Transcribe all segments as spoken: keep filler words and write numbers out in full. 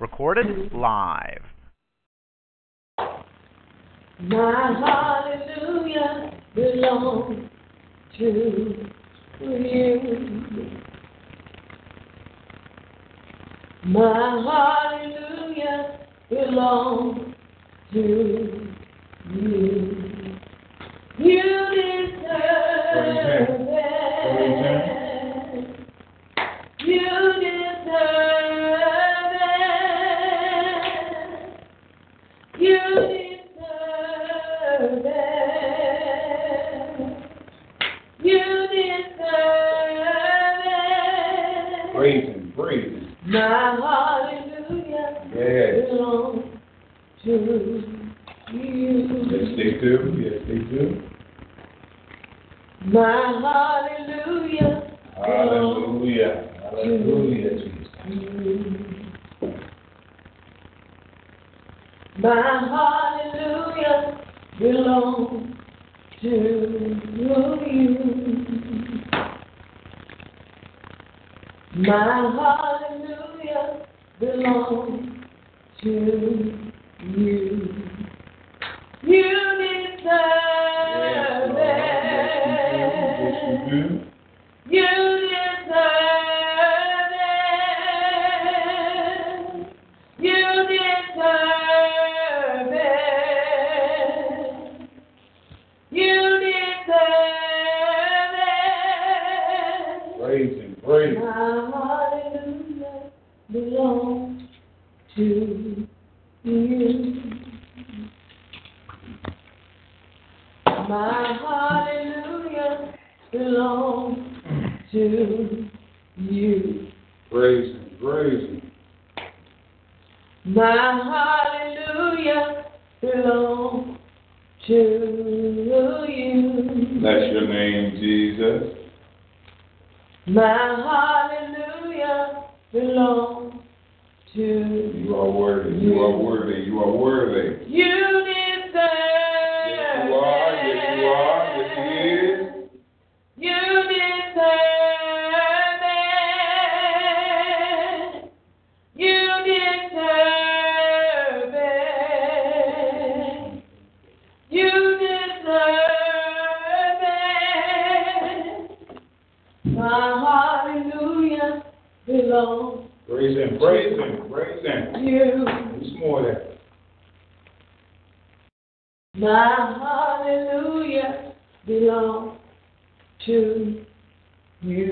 Recorded live. My hallelujah belongs to you. My hallelujah belongs to you. You deserve it. You deserve it. You deserve it. You deserve it. Praise Him, praise Him. My hallelujah yes. belongs to you. Yes, they do. Yes, they do. My hallelujah. Hallelujah. Hallelujah, Jesus. My hallelujah belongs to you. My hallelujah belongs to you. You deserve it. You deserve it. You deserve it. Praise. My hallelujah belongs to you. My hallelujah belongs to you. Praise Him, praise Him. My hallelujah belongs to you. Bless your name, Jesus. My hallelujah belongs to you. You are worthy. You are worthy. You are worthy. You deserve yes, you are. Yes, you are. Yes, you is. You deserve it. You deserve it. You deserve it. My hallelujah belongs. Praise Him, praise Him, praise Him. You. This morning. My hallelujah belongs to you.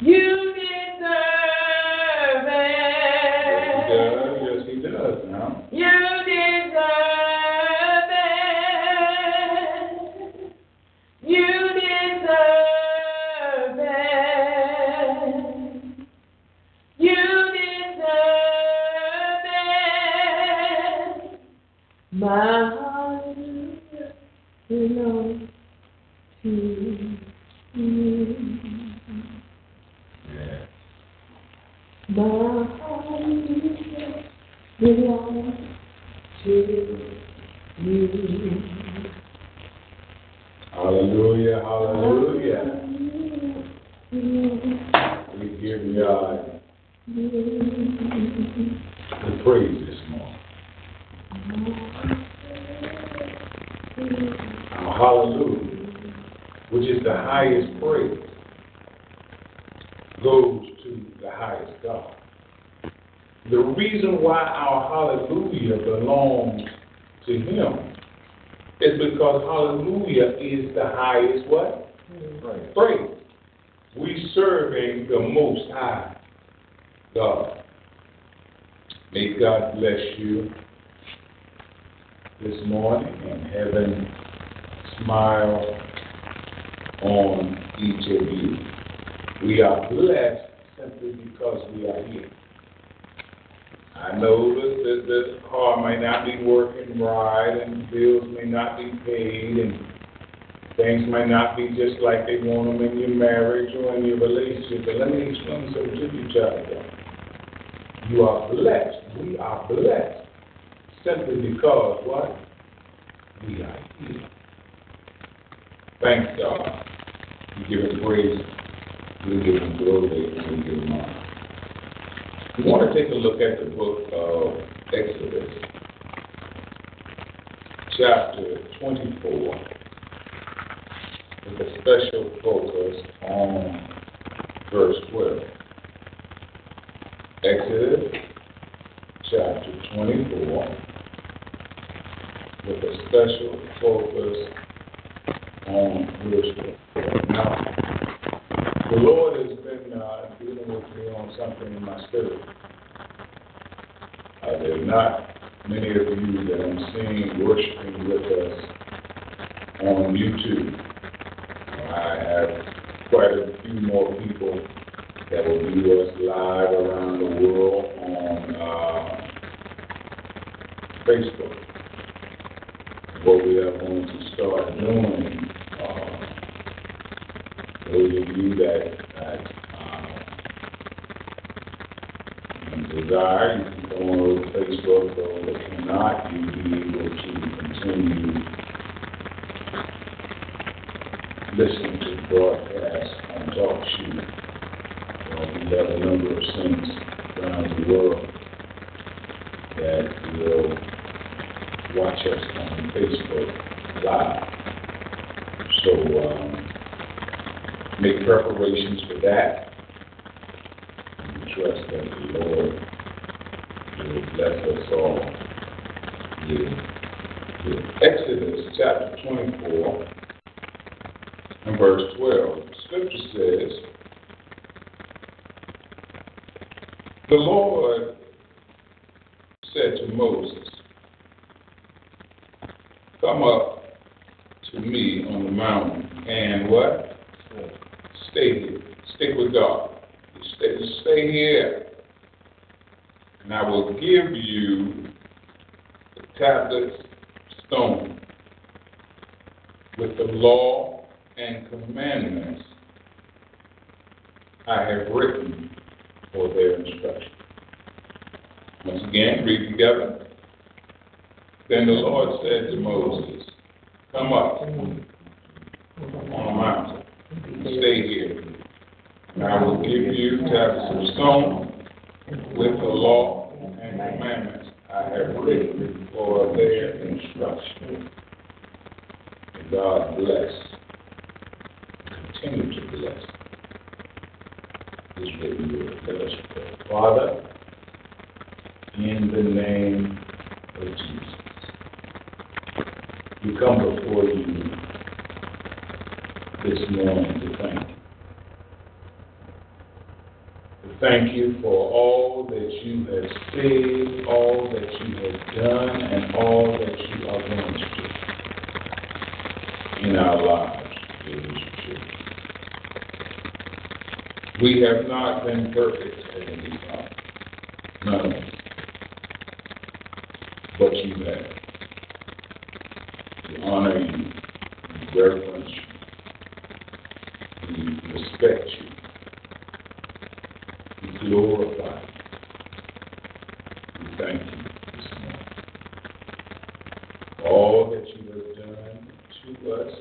You deserve it. Yes, He does. Yes, He does now. You deserve it. You deserve. My hallelujah belongs to you. Yeah. My hallelujah belongs to you. Hallelujah, hallelujah. We give God the praise this morning. Hallelujah, which is the highest praise, goes to the highest God. The reason why our hallelujah belongs to Him is because hallelujah is the highest what? Praise. Praise. We serving the Most High God. May God bless you this morning, and heaven smile on each of you. We are blessed simply because we are here. I know that this car may not be working right, and bills may not be paid, and things may not be just like they want them in your marriage or in your relationship. But let me explain something to you, child. You are blessed. We are blessed simply because what? We are here. Thanks, God. We give Him praise. We give Him glory. We give Him honor. We want to take a look at the book of Exodus, chapter twenty-four, with a special focus on verse twelve. Exodus, chapter twenty-four, with a special focus on verse twelve. Now, the Lord has been uh, dealing with me on something in my spirit. Uh, there are not many of you that I'm seeing worshiping with us on YouTube. I have quite a few more people that will view us live around the world on uh, Facebook. What we are going to start doing, uh, those of you that, that uh, desire, you can go on over Facebook, or if you're not, you'll be able to continue listening to the broadcast on TalkShoe. Uh, we have a number of saints around the world that will watch us on Facebook Live. So um, make preparations for that. And we trust that the Lord will bless us all. Yeah. Yeah. Exodus chapter twenty-four. In verse twelve, the scripture says, "The Lord said to Moses, come up to me on the mountain and what? Stay here. Stick with God. Stay, stay here. And I will give you the tablet stone with the law and commandments I have written for their instruction." Once again, read together. "Then the Lord said to Moses, come up on a mountain, stay here, and I will give you tablets of stone with the law and commandments I have written for their instruction." And God bless. Continue to bless this written word. Let us pray. Father, in the name of Jesus, we come before you this morning to thank you. To thank you for all that you have said, all that you have done, and all that you are going to do in our lives, Jesus. We have not been perfect at any time. None of us. But you have. We honor you. We reverence you. We respect you. We glorify you. We thank you this morning for all that you have done to us,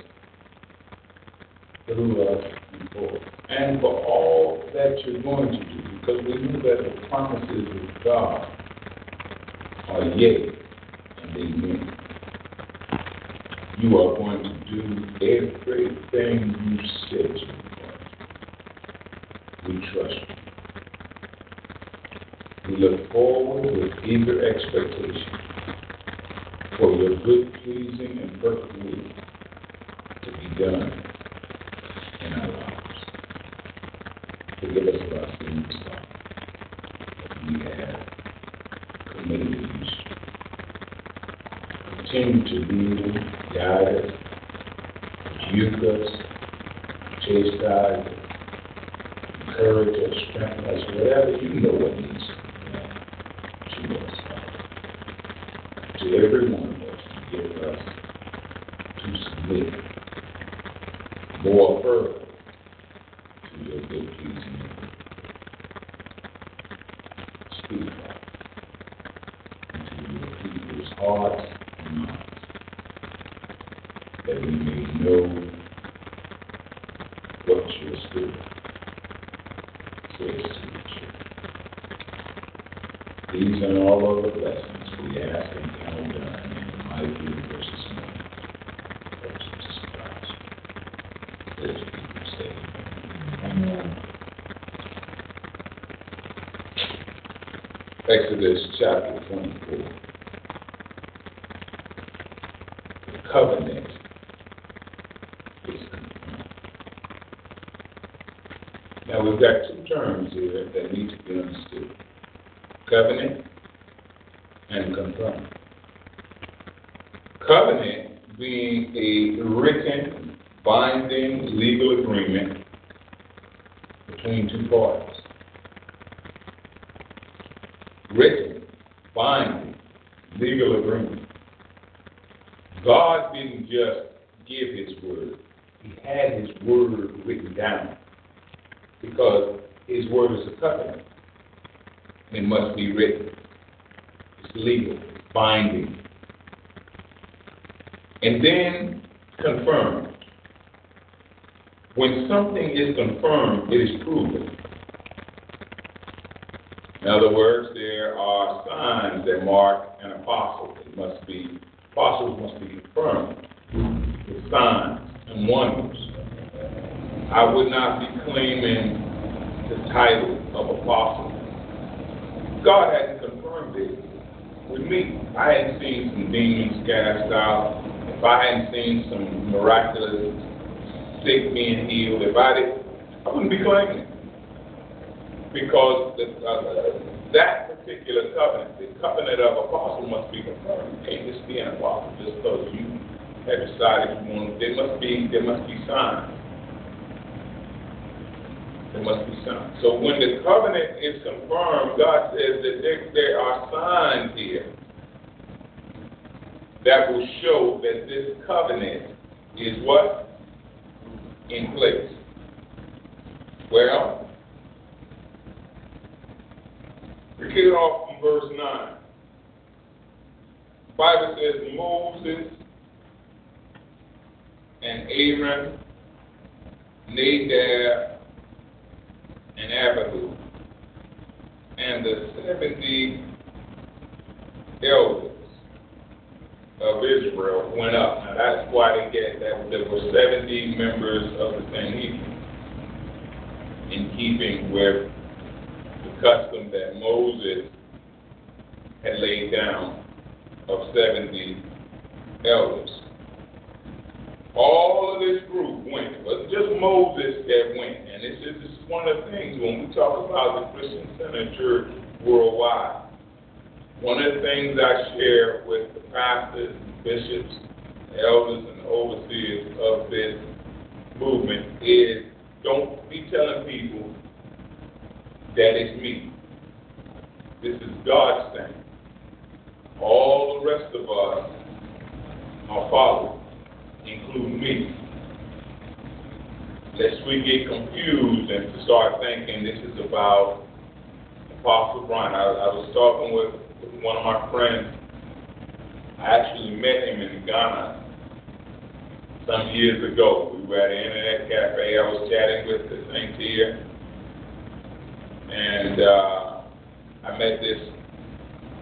through us, and for us. And for all that you're going to do, because we knew that the promises of God are yea and amen. You are going to do everything you said you would. We trust you. We look forward with eager expectation for your good, pleasing, and perfect will to be done in our lives. Forgive us of our sins, God, that we have committed against you. Continue to lead us, guide us, rebuke us, Praise God, encourage us, strengthen us, whatever, you know what needs. She knows that. To every one of us, to give us, to submit more further to your good pleasing and speak that into your people's hearts and minds, that we may know what your Spirit says to the church. These and all other blessings we ask and count on in the mighty and precious name of Jesus Christ. Let your people say amen. Exodus chapter twenty-four. The covenant. Now, we've got two terms here that need to be understood. Covenant and confirm. Covenant being a written, binding, legal agreement between two parties. Written, binding, legal agreement. God didn't just give his word. He had his word written down, because his word is a covenant. It must be written. It's legal. It's binding. And then confirmed. When something is confirmed, it is proven. In other words, there are signs that mark an apostle. It must be, apostles must be confirmed with signs and wonders. I would not be claiming the title of apostle. God hadn't confirmed it with me. I hadn't seen some demons cast out. If I hadn't seen some miraculous sick being healed, if I didn't, I wouldn't be claiming it. Because the, uh, that particular covenant, the covenant of apostle, must be confirmed. You can't just be an apostle just because you have decided you want. There must be, there must be signs. There must be signs. So when the covenant is confirmed, God says that there, there are signs here that will show that this covenant is what? In place. Well, we kick it off from verse nine. The Bible says Moses and Aaron, Nadab, and Abihu, and the seventy elders of Israel went up. Now that's why they get that there were seventy members of the Sanhedrin, in keeping with the custom that Moses had laid down of seventy elders. All of this group went. It wasn't just Moses that went. And this is, this is one of the things when we talk about the Christian Center Church worldwide. One of the things I share with the pastors, bishops, elders, and overseers of this movement is don't be telling people that it's me. This is God's thing. All the rest of us are followers, include me. Lest we get confused and to start thinking this is about Apostle Bryan. I, I was talking with, with one of my friends. I actually met him in Ghana some years ago. We were at an internet cafe. I was chatting with the Saints here. And uh, I met this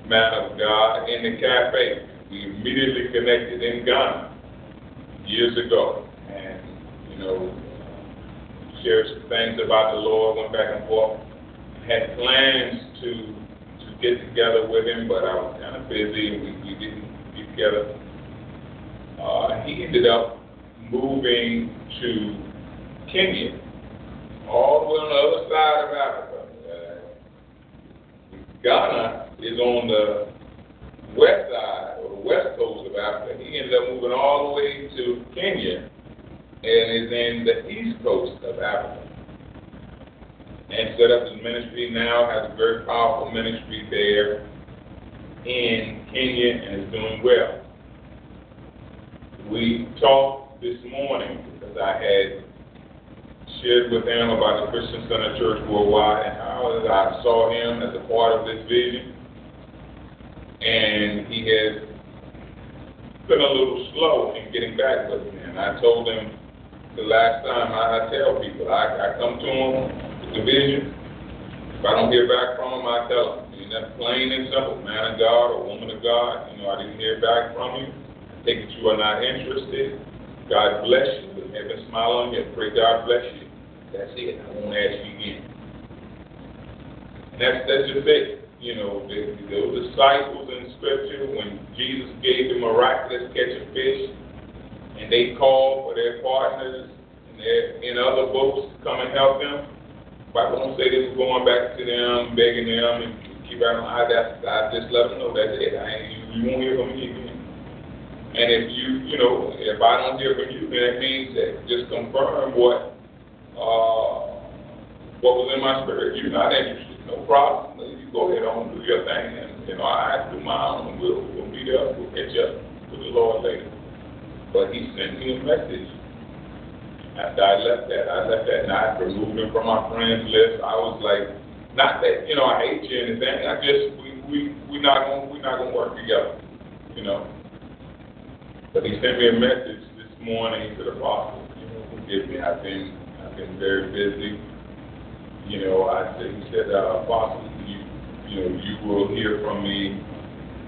man of God in the cafe. We immediately connected in Ghana years ago, and, you know, shared some things about the Lord, went back and forth, had plans to to get together with him, but I was kind of busy, and we, we didn't get together. Uh, he ended up moving to Kenya, all the way on the other side of Africa. Uh, Ghana is on the west side, or the west coast of Africa. He ended up moving all the way to Kenya and is in the east coast of Africa. And set up his ministry now, has a very powerful ministry there in Kenya, and is doing well. We talked this morning because I had shared with him about the Christian Center Church worldwide and how I saw him as a part of this vision. And he has been a little slow in getting back with me. And I told him the last time, I, I tell people, I, I come to him with the vision. If I don't hear back from him, I tell him. And that's plain and simple. Man of God or woman of God, you know, I didn't hear back from you. I take it you are not interested. God bless you. With heaven smile on you. Pray God bless you. That's it. I won't ask you again. And that's, that's just it. You know, the, those disciples in Scripture, when Jesus gave the miraculous catch of fish, and they called for their partners and their, in other boats to come and help them, the Bible don't say they were going back to them, begging them, and keep out of my eye. I just let them know that's it. I ain't, you won't hear from me again. And if you, you know, if I don't hear from you, then that means that just confirm what, uh, what was in my spirit. You're not interested. No problem. Go ahead on, do your thing, and you know, I do my own, and we'll, we'll be there, we'll catch up with the Lord later. But he sent me a message. After I left that, I left that and I removed him from my friends list. I was like, not that, you know, I hate you or anything, I just, we, we, we're not gonna, we're not gonna work together, you know. But he sent me a message this morning to the Apostle, you know, forgive me, I've been, I've been very busy. You know, I said, he said, uh, Apostle, you know, you will hear from me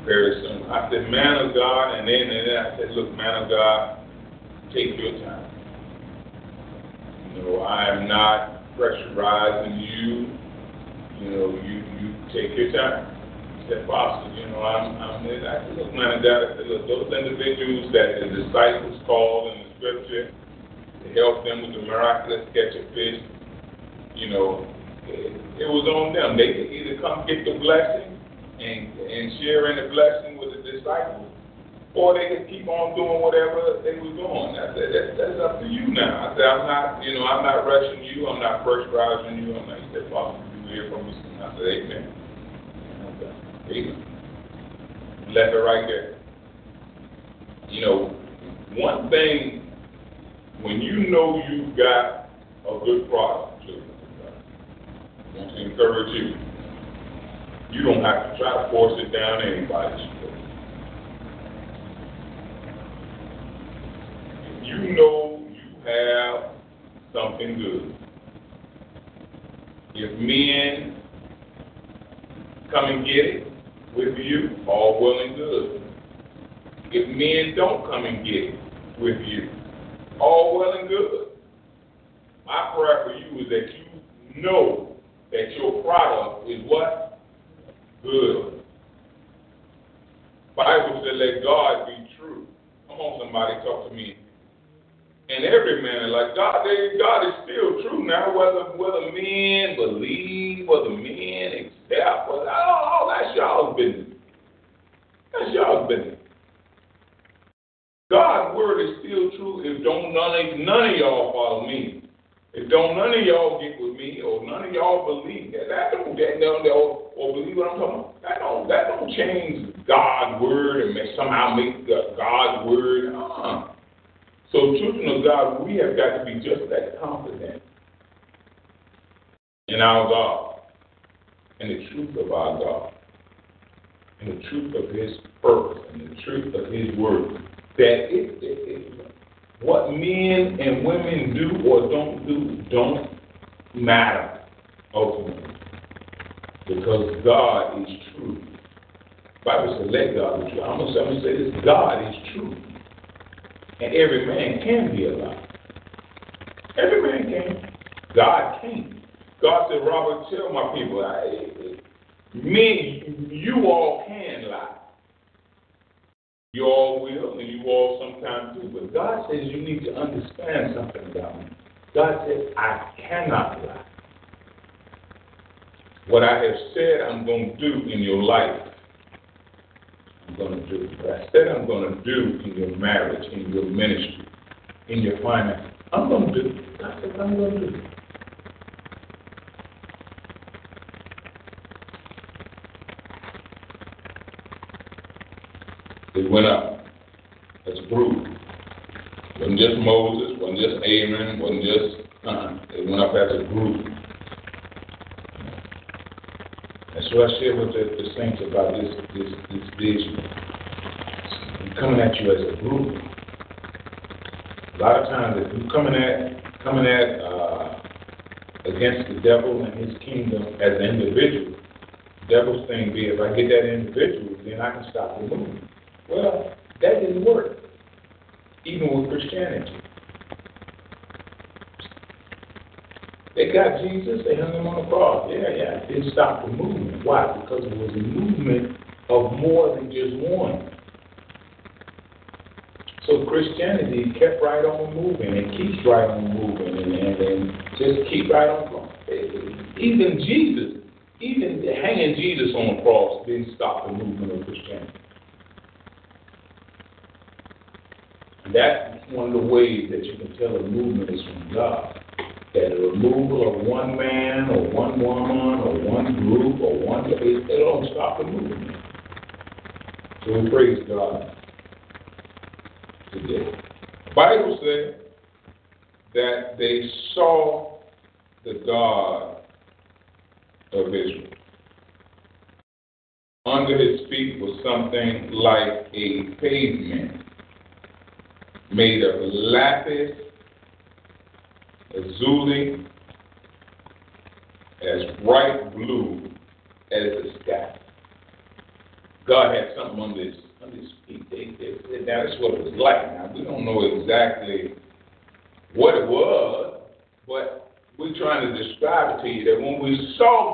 very soon. I said, man of God, and then, and then I said, look, man of God, take your time. You know, I am not pressurizing you. You know, you, you take your time. I said, Pastor, you know, I'm, I'm there. I said, look, man of God, I said, look, those individuals that the disciples called in the Scripture to help them with the miraculous catch of fish, you know, it was on them. They could either come get the blessing and, and share in the blessing with the disciples, or they could keep on doing whatever they were doing. I said, that's, that's up to you now. I said, I'm not, you know, I'm not rushing you. I'm not pressurizing you. I'm not, he said, Father, you hear from me soon. I said, amen. And I said, amen. Left it right there. You know, one thing, when you know you've got a good product, too, I want to encourage you. You don't have to try to force it down anybody's throat. If you know you have something good, if men come and get it with you, all well and good. If men don't come and get it with you, all well and good. My prayer for you is that you know that your product is what? Good. Bible said, let God be true. Come on, somebody, talk to me. And every man, like God, they, God is still true now, whether whether men believe, whether men accept, whether, oh, that's y'all's business. That's y'all's business. God's word is still true if don't none, none of y'all follow me. If don't none of y'all get with me, or none of y'all believe that, that don't get none or, or believe what I'm talking about, that don't that don't change God's word and somehow make God's word. Uh-huh. So, children of God, we have got to be just that confident in our God, in the truth of our God, in the truth of His purpose, in the truth of His word, that it it. it what men and women do or don't do don't matter ultimately, because God is true. The Bible says, let God be true. I'm going to say this, God is true. And every man can be a liar. Every man can. God can. God said, Robert, tell my people, I, men, you all can lie. You all will, and you all sometimes do. But God says you need to understand something about me. God says, I cannot lie. What I have said I'm going to do in your life, I'm going to do. What I said I'm going to do in your marriage, in your ministry, in your finances, I'm going to do it. That's what I'm going to do. They went out as a group. It wasn't just Moses, it wasn't just Aaron, it wasn't just, uh-uh. They went up as a group. And so I share with the, the saints about this, this, this vision. I'm coming at you as a group. A lot of times, if you're coming at, coming at uh, against the devil and his kingdom as an individual, the devil's thing be, if I get that individual, then I can stop the movement. Well, that didn't work, even with Christianity. They got Jesus, they hung him on the cross. Yeah, yeah, it didn't stop the movement. Why? Because it was a movement of more than just one. So Christianity kept right on moving and keeps right on moving and, and, and just keep right on going. Even Jesus, even hanging Jesus on the cross didn't stop the movement of Christianity. And that's one of the ways that you can tell a movement is from God. That the removal of one man or one woman or one group or one, it don't stop the movement. So we praise God. Today. The Bible said that they saw the God of Israel. Under his feet was something like a pavement made of lapis lazuli, as bright blue as the sky. God had something under his Under his feet. They, they, they, now, that's what it was like. Now, we don't know exactly what it was, but we're trying to describe it to you that when we saw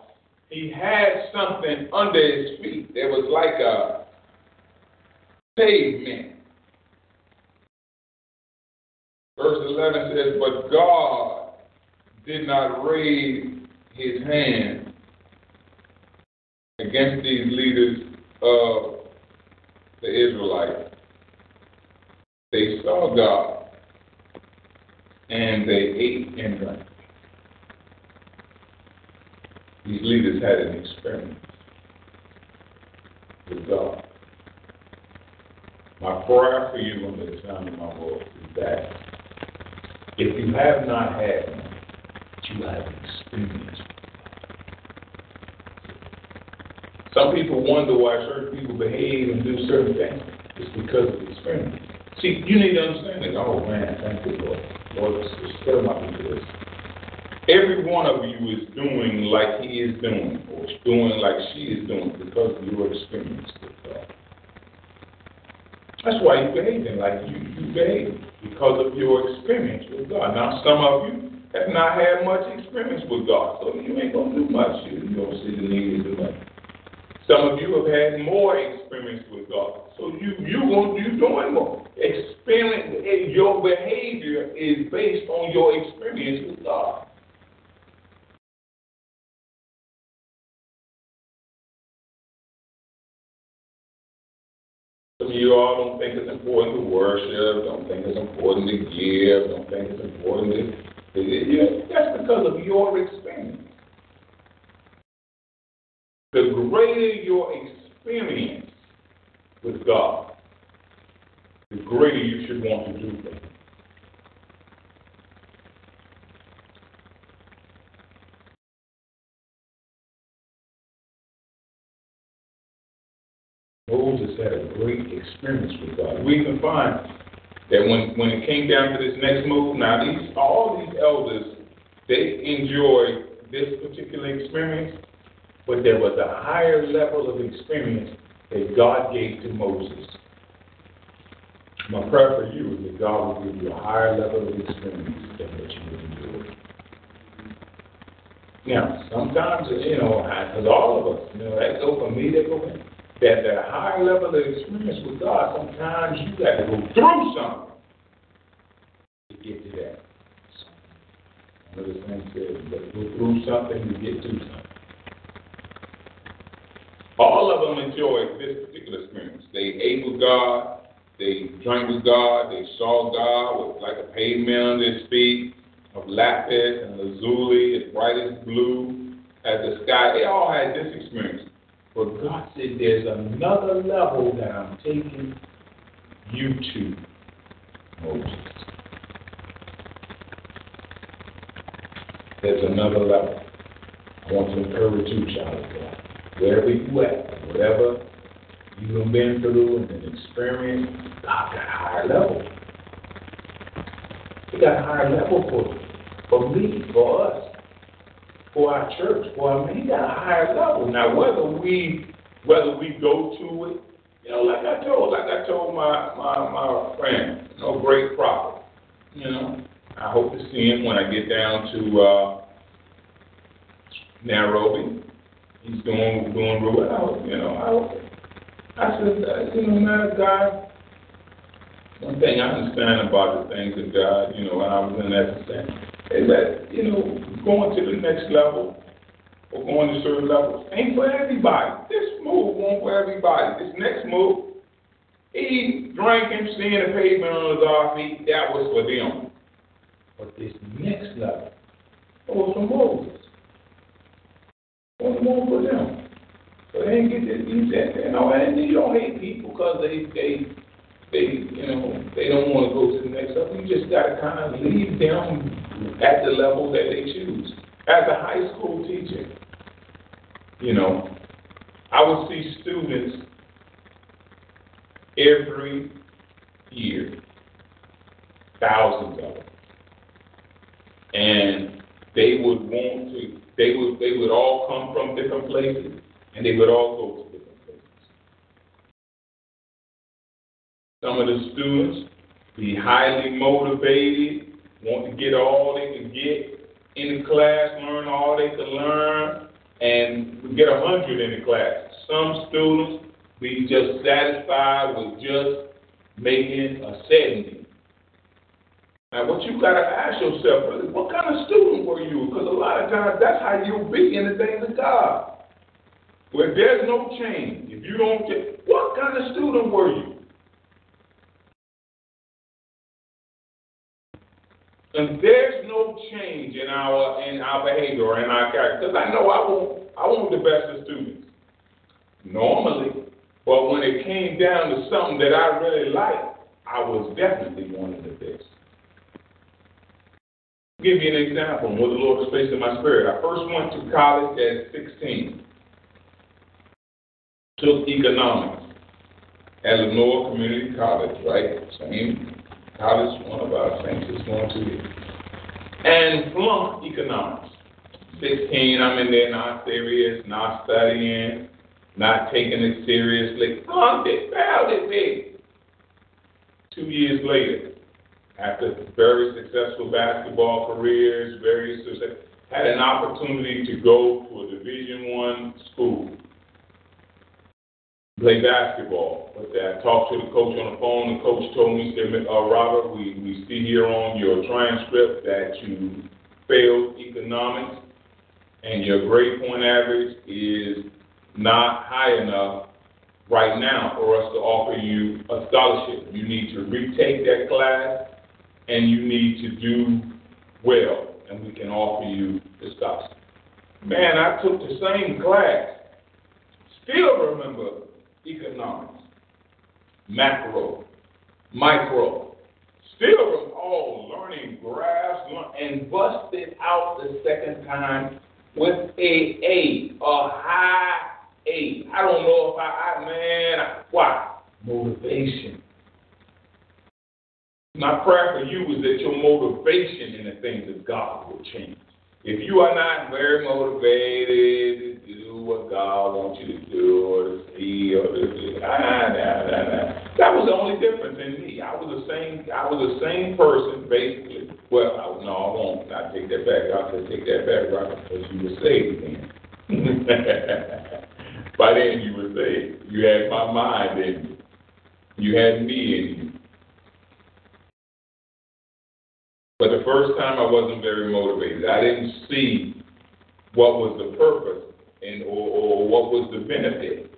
God, he had something under his feet. There was like a pavement. Verse eleven says, but God did not raise his hand against these leaders of the Israelites. They saw God and they ate and drank. These leaders had an experience with God. My prayer for you on the sound of my voice is that if you have not had one, you have experienced. Some people wonder why certain people behave and do certain things. It's because of experience. See, you need to understand that. Oh, man, thank you, Lord. Lord, just tell my people this. Every one of you is doing like he is doing, or doing like she is doing, because of your experience with God. That's why you're behaving like you, you behave, because of your experience with God. Now, some of you have not had much experience with God, so you ain't going to do much. You don't see the need to do much. Some of you have had more experience with God, so you you won't you doing more. Experience and your behavior is based on your experience with God. Some of you all don't think it's important to worship, don't think it's important to give, don't think it's important to. You know, that's because of your experience. The greater your experience with God, the greater you should want to do that. Moses had a great experience with God. We can find that when, when it came down to this next move, now these all these elders, they enjoyed this particular experience. But there was a higher level of experience that God gave to Moses. My prayer for you is that God will give you a higher level of experience than what you would endure. Now, sometimes, you know, because all of us, you know, that go for me, that go for me. That, that higher level of experience with God, sometimes you got to go through something to get to that. Another thing says, you got to go through something to get to something. All of them enjoyed this particular experience. They ate with God, They drank with God. They saw God with like a pavement under his feet of lapis and lazuli, as bright as blue as the sky. They all had this experience. But God said, there's another level that I'm taking you to, Moses. There's another level. I want to encourage you, child of God. Wherever you at, whatever you've been through and an experience, God got a higher level. He got a higher level for you, for me, for us, for our church, for our man. He got a higher level. Now, whether we whether we go to it, you know, like I told, like I told my my, my friend, no great prophet, you know. I hope to see him when I get down to uh, Nairobi. He's doing doing real well, you know. I hope. I said, you know, man of God, one thing I understand about the things of God, you know, when I was in that sense, is that, you know, going to the next level or going to certain levels ain't for everybody. This move won't for everybody. This next move, he drank him, seeing the pavement on his our feet, that was for them. But this next level was for Moses. Was more for them. So they didn't get this, you said, you know, and you don't hate people because they, they, they, you know, they don't want to go to the next level. You just got to kind of leave them at the level that they choose. As a high school teacher, you know, I would see students every year, thousands of them, and they would want to, they would, they would all come from different places. And they would all go to different places. Some of the students be highly motivated, want to get all they can get in the class, learn all they can learn, and get a hundred in the class. Some students be just satisfied with just making a seventy. Now, what you got to ask yourself, really, what kind of student were you? Because a lot of times, that's how you'll be in the things of God. Where there's no change, if you don't get, what kind of student were you? And there's no change in our in our behavior or in our character. Because I know I want I want the best of students normally, but when it came down to something that I really liked, I was definitely one of the best. I'll give you an example. With the Lord's place in my spirit, I first went to college at sixteen. Took economics at Lenore Community College, right? Same college, one of our saints is going to be. And flunked economics. sixteen, I'm in there not serious, not studying, not taking it seriously. Flunked it, failed it big. Two years later, after very successful basketball careers, very successful, had an opportunity to go to a Division One school. Play basketball. But I talked to the coach on the phone. The coach told me, said, uh, Robert, we, we see here on your transcript that you failed economics and your grade point average is not high enough right now for us to offer you a scholarship. You need to retake that class and you need to do well and we can offer you the scholarship. Man, I took the same class. Still remember economics, macro, micro, still all learning graphs, and busted out the second time with a A, a high A. I don't know if I, I man, why? Motivation. My prayer for you is that your motivation in the things of God will change. If you are not very motivated to do what God wants you to do or to see or to do, nah, nah, nah, nah. That was the only difference in me. I was the same. I was the same person basically. Well, I, no, I won't. I take that back. I can take that back, right? Because you were saved then. By then you were saved. You had my mind, didn't you? You had me in you. But the first time I wasn't very motivated. I didn't see what was the purpose and or, or what was the benefit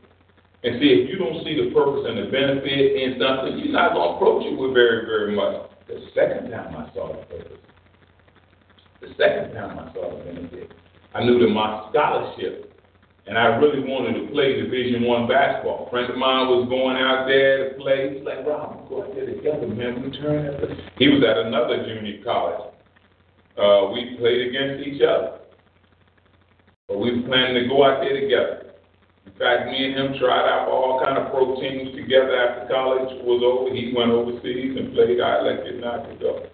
And see, if you don't see the purpose and the benefit in something, you're not going to approach it with very, very much. The second time I saw the purpose, the second time I saw the benefit, I knew that my scholarship, and I really wanted to play Division One basketball. A friend of mine was going out there to play. He's like, Rob, go out there together, man. We turn up. He was at another junior college. Uh, we played against each other. But we planned to go out there together. In fact, me and him tried out all kind of pro teams together after college was over. He went overseas and played. I elected not to go.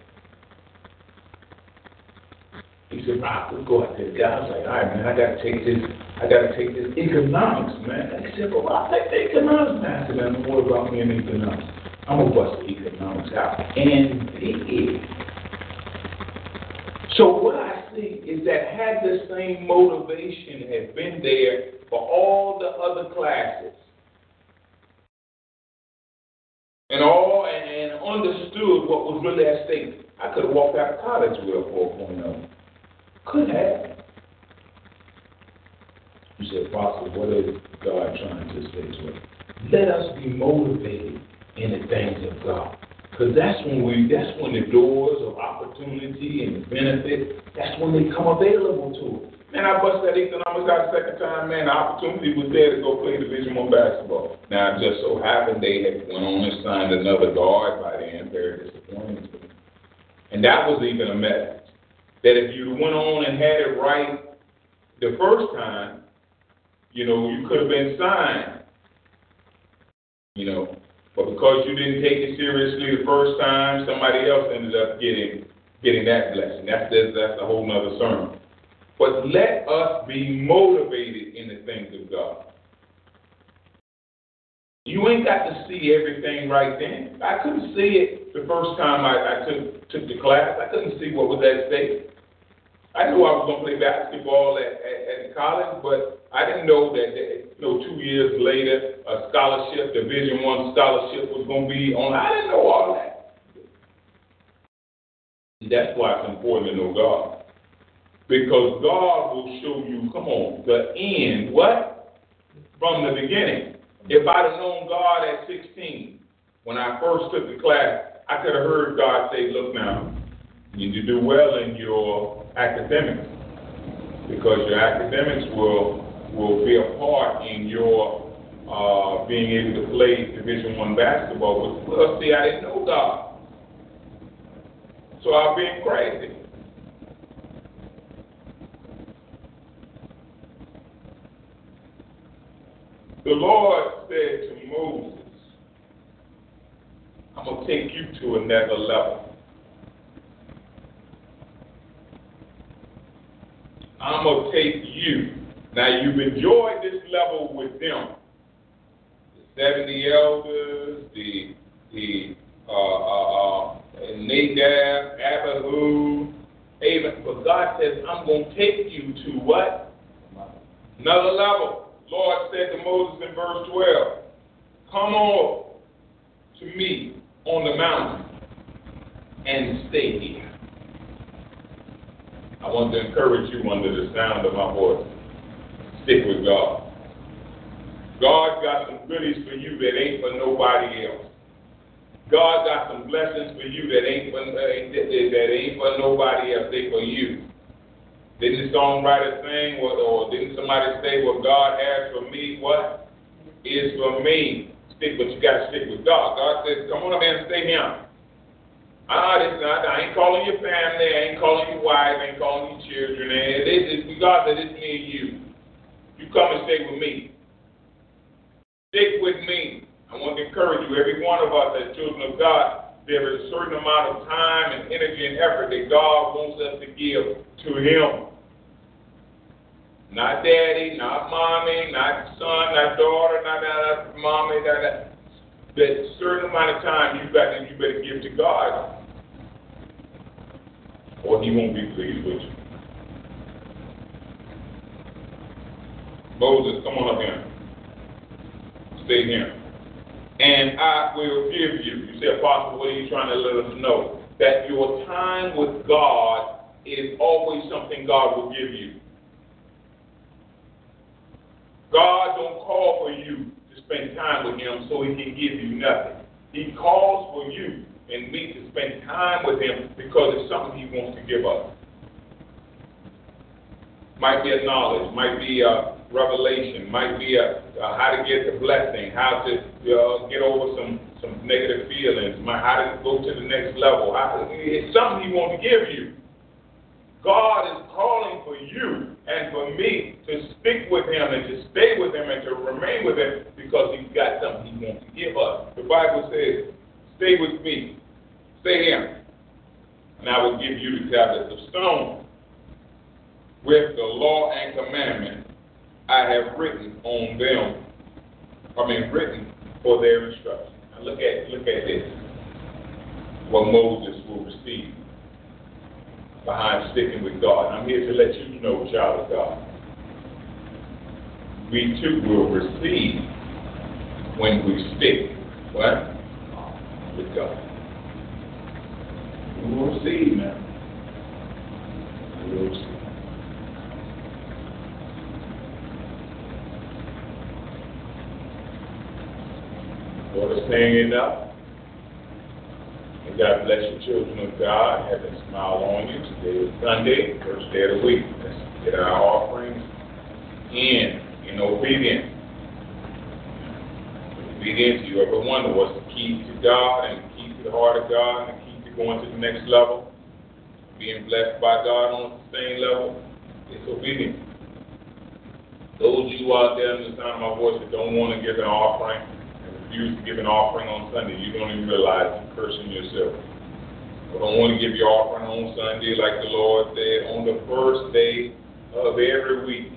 He said, Rob, let's go out there. I was like, all right, man, I got to take this. I got to take this economics, man. He said, well, I'll take the economics. Man, I said, man, don't worry about me in economics. I'm going to bust the economics out. And he is. So what I see is that had the same motivation had been there for all the other classes, and all and, and understood what was really at stake, I could have walked out of college with a four point oh. Could have. You said, Apostle, what is God trying to say to us? Let us be motivated in the things of God. Because that's when we, that's when the doors of opportunity and benefit, that's when they come available to us. Man, I bust that economics out the second time, man. The opportunity was there to go play Division One basketball. Now, it just so happened they had went on and signed another guard by then, very disappointing to me. And that was even a message. That if you went on and had it right the first time, you know, you could have been signed. You know. But because you didn't take it seriously the first time, somebody else ended up getting getting that blessing. That's that's a whole nother sermon. But let us be motivated in the things of God. You ain't got to see everything right then. I couldn't see it the first time I, I took took the class. I couldn't see what was at stake. I knew I was going to play basketball at, at, at college, but I didn't know that, that you know, two years later, a scholarship, Division One scholarship was going to be on. I didn't know all that. That's why it's important to know God. Because God will show you, come on, the end, what? From the beginning. If I'd have known God at sixteen, when I first took the class, I could have heard God say, look now, you need to do well in your academics, because your academics will will be a part in your uh, being able to play Division One basketball. But well, see, I didn't know God, so I've been crazy. The Lord said to Moses, "I'm gonna take you to another level." I'm going to take you. Now, you've enjoyed this level with them. The seventy elders, the, the uh, uh, uh, Nadab, Abihu, Abel. But God says, I'm going to take you to what? Another level. Lord said to Moses in verse twelve, come on to me on the mountain and stay here. I want to encourage you under the sound of my voice. Stick with God. God got some goodies for you that ain't for nobody else. God got some blessings for you that ain't for, that ain't for nobody else. They for you. Didn't the songwriter sing, or, or didn't somebody say, well, God has for me what is for me? Stick, but you got to stick with God. God says, come on up and stay here. Ah, this not, I ain't calling your family, I ain't calling your wife, I ain't calling your children. This is God that it's me and you. You come and stay with me. Stick with me. I want to encourage you, every one of us as children of God, there is a certain amount of time and energy and effort that God wants us to give to Him. Not daddy, not mommy, not son, not daughter, not, not, not mommy, not that. That certain amount of time you got that you better give to God, or He won't be pleased with you. Moses, come on up here. Stay here. And I will give you. You say, Apostle, what are you trying to let us know? That your time with God is always something God will give you. God don't call for you spend time with him so he can give you nothing. He calls for you and me to spend time with him because it's something he wants to give us. Might be a knowledge, might be a revelation, might be a, a how to get the blessing, how to uh, get over some, some negative feelings, my, how to go to the next level. How, it's something he wants to give you. God is calling for you and for me to stick with him and to stay with him and to remain with him because he's got something he wants to give us. The Bible says, stay with me, stay him, and I will give you the tablets of stone with the law and commandment I have written on them, I mean written for their instruction. Now look at look at this, what Moses will receive behind sticking with God. And I'm here to let you know, child of God, we too will receive when we stick, what? With God. We will receive now. We will receive. Lord is saying it now. And God bless your children of God. Have a smile on you. Today is Sunday, first day of the week. Let's get our offerings in, in obedience. Obedience, you ever wonder what's the key to God and the key to the heart of God and the key to going to the next level? Being blessed by God on the same level? It's obedience. Those of you out there in the sound of my voice that don't want to give an offering, refuse to give an offering on Sunday, you don't even realize you're cursing yourself. But don't want to give your offering on Sunday like the Lord said on the first day of every week.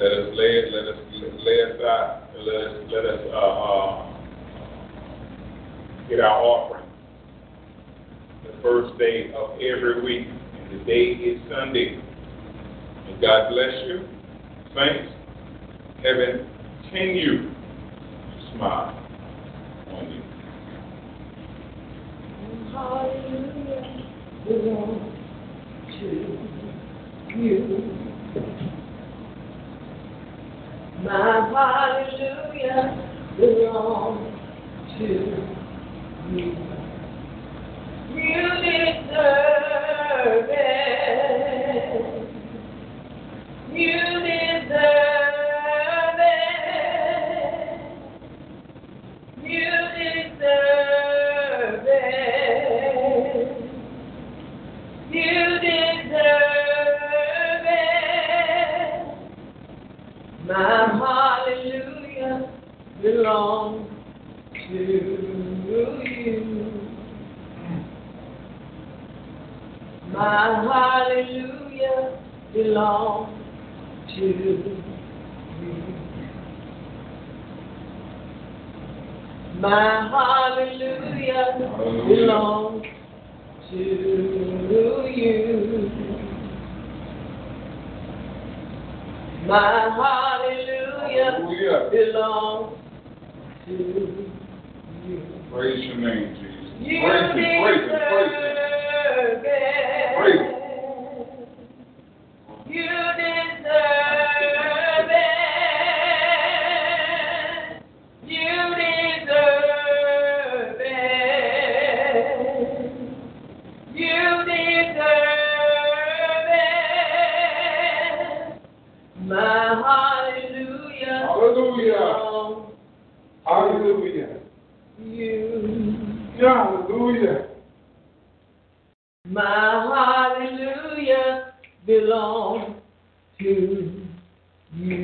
Let us lay it, let us lay aside, let us let us uh, uh, get our offering the first day of every week. And today is Sunday. And God bless you. Saints, heaven continue. Smile on you. Hallelujah belongs to you. My hallelujah belongs to you. You deserve it. You deserve it. My hallelujah belongs to you. My hallelujah belongs to you. My hallelujah belongs to you. My hallelujah, hallelujah belongs to you. Praise your name, Jesus. You praise him, praise him, praise him. Praise him. You deserve it. You deserve it. You deserve it. My hallelujah, hallelujah, hallelujah, you, hallelujah. My hallelujah belongs to you.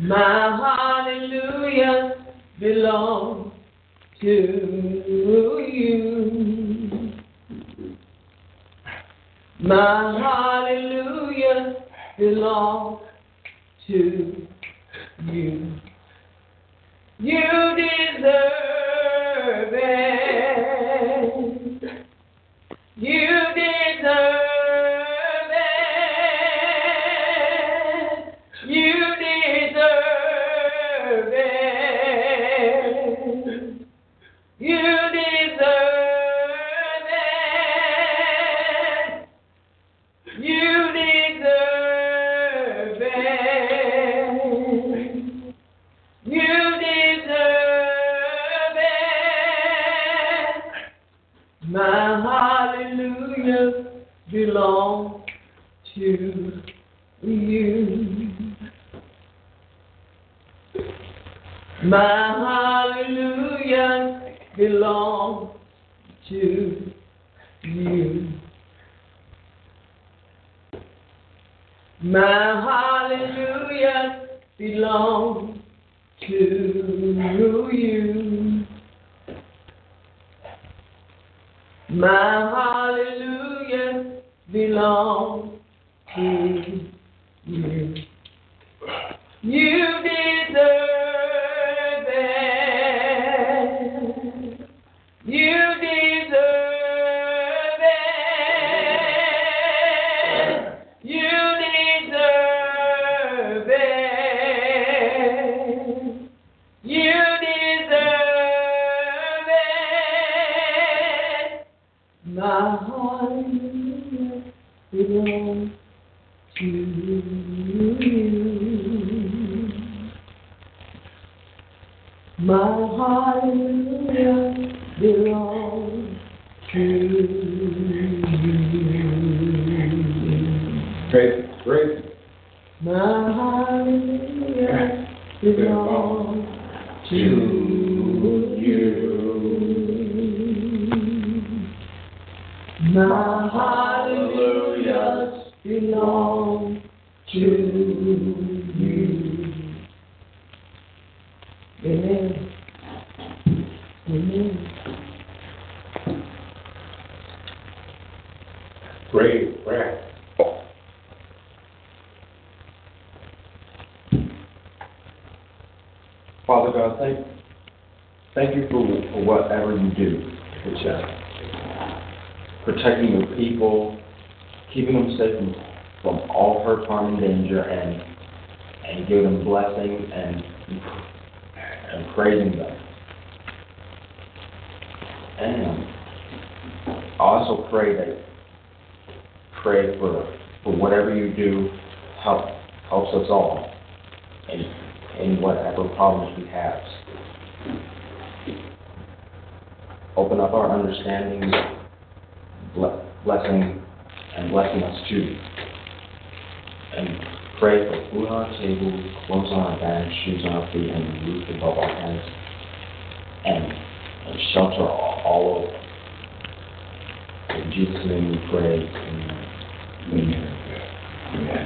My hallelujah belongs to you. My hallelujah belongs to you. You deserve it. You deserve it. You deserve it. You deserve it. You deserve belong to you. My hallelujah belongs to you. My hallelujah belongs to you. My hallelujah belongs to you. You deserve it. You deserve it. You deserve it. You deserve it. My heart belongs to you. My hallelujah belongs to you. Great, great. My hallelujah belongs to you. My hallelujah belongs to you. Amen. Amen. Great prayer. Father God, thank, thank you for, for whatever you do for us. Protecting your people, keeping them safe from, from all hurt, harm, and danger, and and give them blessing and and praising them. And I also pray that pray for for whatever you do help helps us all in in whatever problems we have. Open up our understanding, blessing and blessing us too. And pray for food on our table, clothes on our back, shoes on our feet, and a roof above our heads, and, and shelter all, all over. In Jesus' name we pray. Amen. Amen.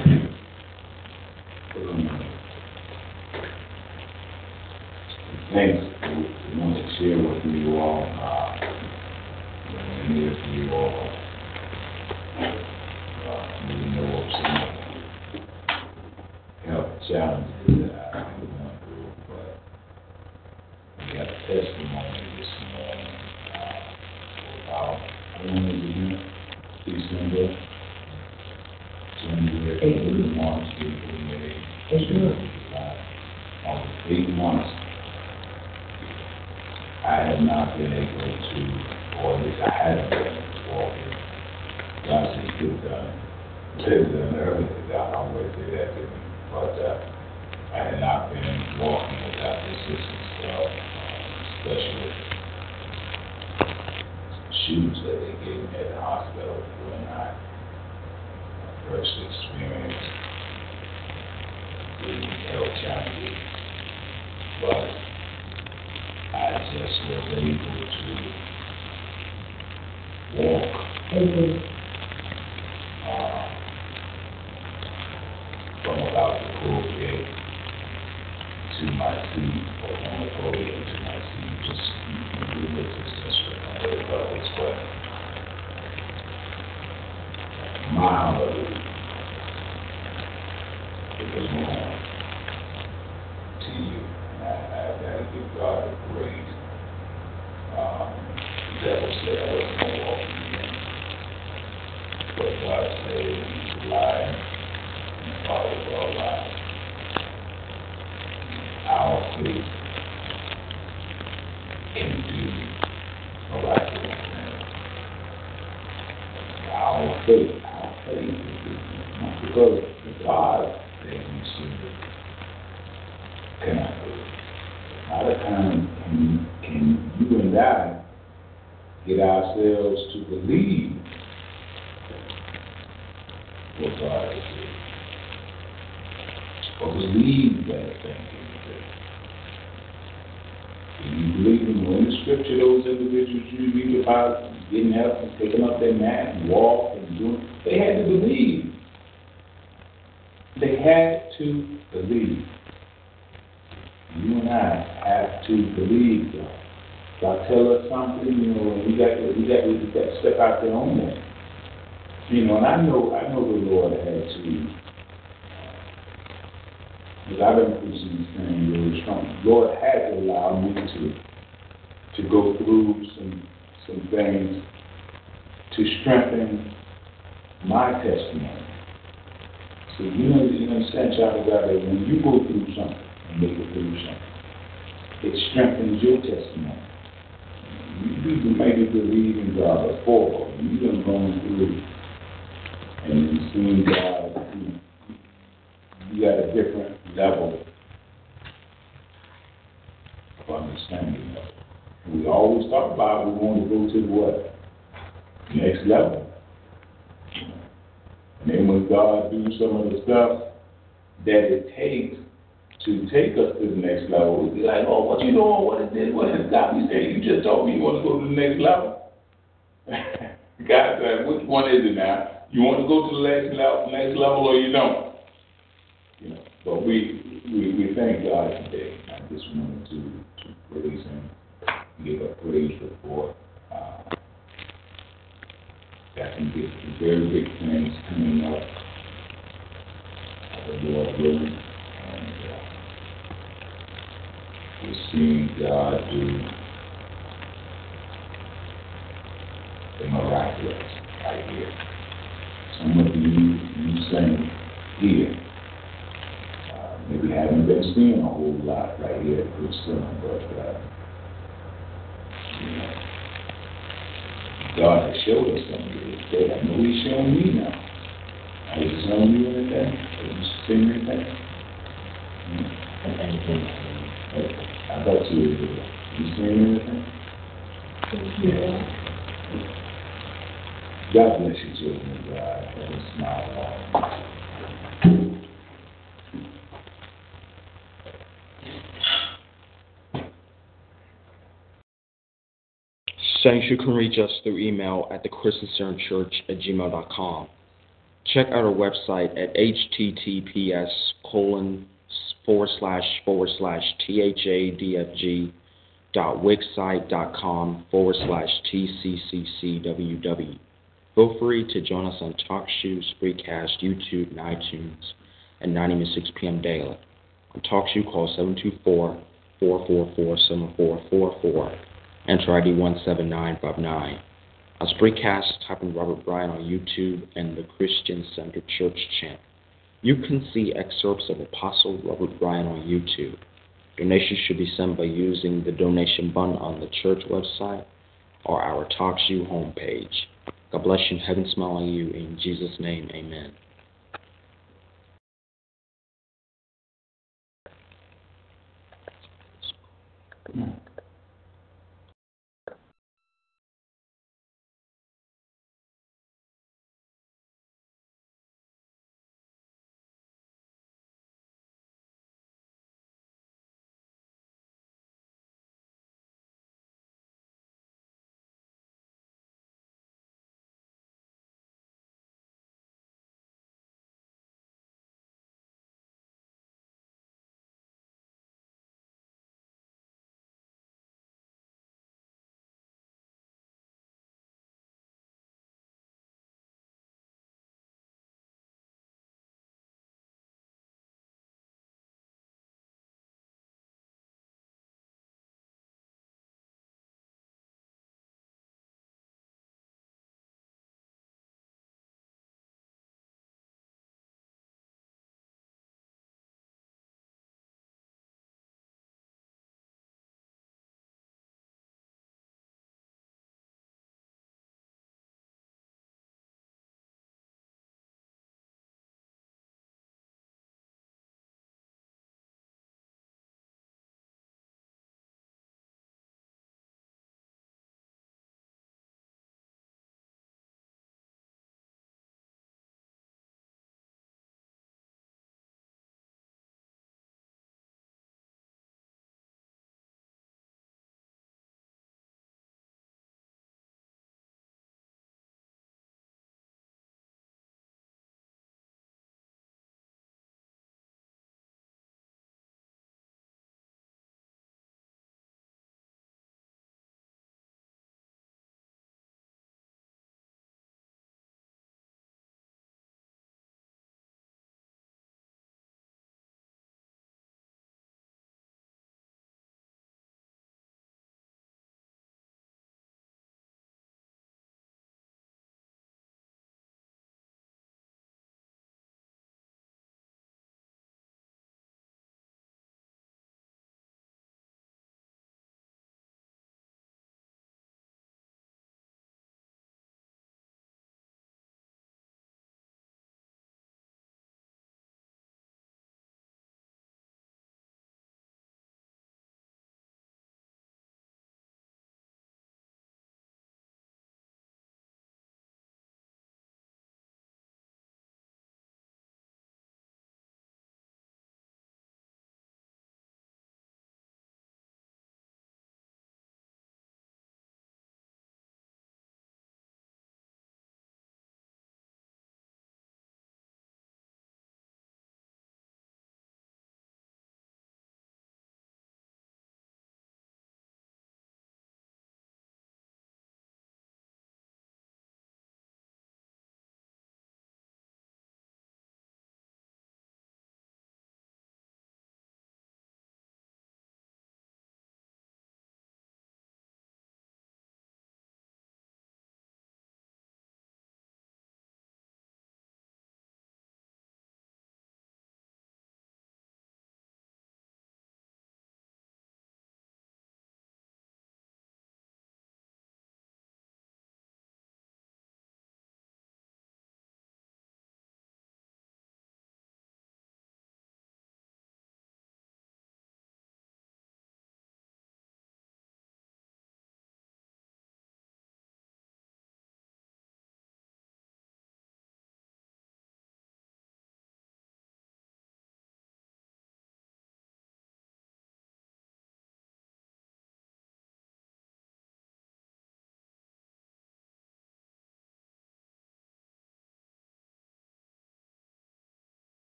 Amen. Thanks. I want to share with you all, uh, many of you all, uh, you know of some challenges that I have gone through, but we got a testimony this morning uh, about twenty years, December, twenty years, eight months, eight months, almost eight months. I have not been able to, or at least I haven't been able to walk in. God's still done, still done everything. God always did that to me. But uh, I had not been walking without the assistance of uh, specialist shoes that they gave me at the hospital when I first experienced the health challenges. But I just was able to walk. Mm-hmm. From about the pulpit to my seat, or from the pulpit to my seat, just religious instrument, but it's what my hallelujah. It was more to you. And I, I've got to give God a praise. Um, the devil said I wasn't going to walk again. But God said he's alive. Father, for our lives, our faith can do miraculous things. Our faith, our faith can do not because the God that we serve cannot do it. A lot of times, can, can you and I get ourselves to believe believe that thing is true. If you believe in when the scripture, those individuals you read about getting up and picking up their mat and walk and doing, they had to believe. They had to believe. You and I have to believe, God. God tell us something, you know, we got to, we got to, we got to step out there on that. You know, and I know, I know the Lord had to. Because I've been preaching this thing really strong. The Lord had to allow me to, to go through some, some things to strengthen my testimony. So you know, you understand, child of God, that when you go through something, and make it through something, it strengthens your testimony. You, you maybe believe in God before, you done gone through, and you've seen God, you, you got a different level of understanding of it. We always talk about we want to go to the what? Next level. And then when God do some of the stuff that it takes to take us to the next level, we'd be like, oh, what you doing? What is this? What is God? You say, you just told me you want to go to the next level. God said, which one is it now? You want to go to the next level, next level, or you don't? You know. But we we, we thank God today. I just wanted to, to praise Him, give a praise report. Uh, I think there's some very big things coming up. The Lord willing. We're seeing God do the miraculous right here. Some of you, you saying here, uh, maybe haven't been seeing a whole lot right here at Christian, but uh, you know, God has showed us something today. I know He's showing me now. I was showing you anything? I was seeing anything? Anything? I thought you were good. You saying anything? Yeah. God bless you, children of God. Let us smile on. Saints, you can reach us through email at the christian center church at gmail dot com. Check out our website at https colon forward slash, forward slash, T H A D F G dot wixsite dot com, forward slash, T C C C W W. Feel free to join us on TalkShoe, Spreecast, YouTube, and iTunes at nine a.m. to six p.m. daily. On TalkShoe, call seven two four, four four four, seven four four four, enter I D one seven nine five nine. On Spreecast, type in Robert Bryan on YouTube and the Christian Center Church channel. You can see excerpts of Apostle Robert Bryan on YouTube. Donations should be sent by using the donation button on the church website or our TalkShoe homepage. God bless you and heaven smile on you. In Jesus' name, amen. Mm.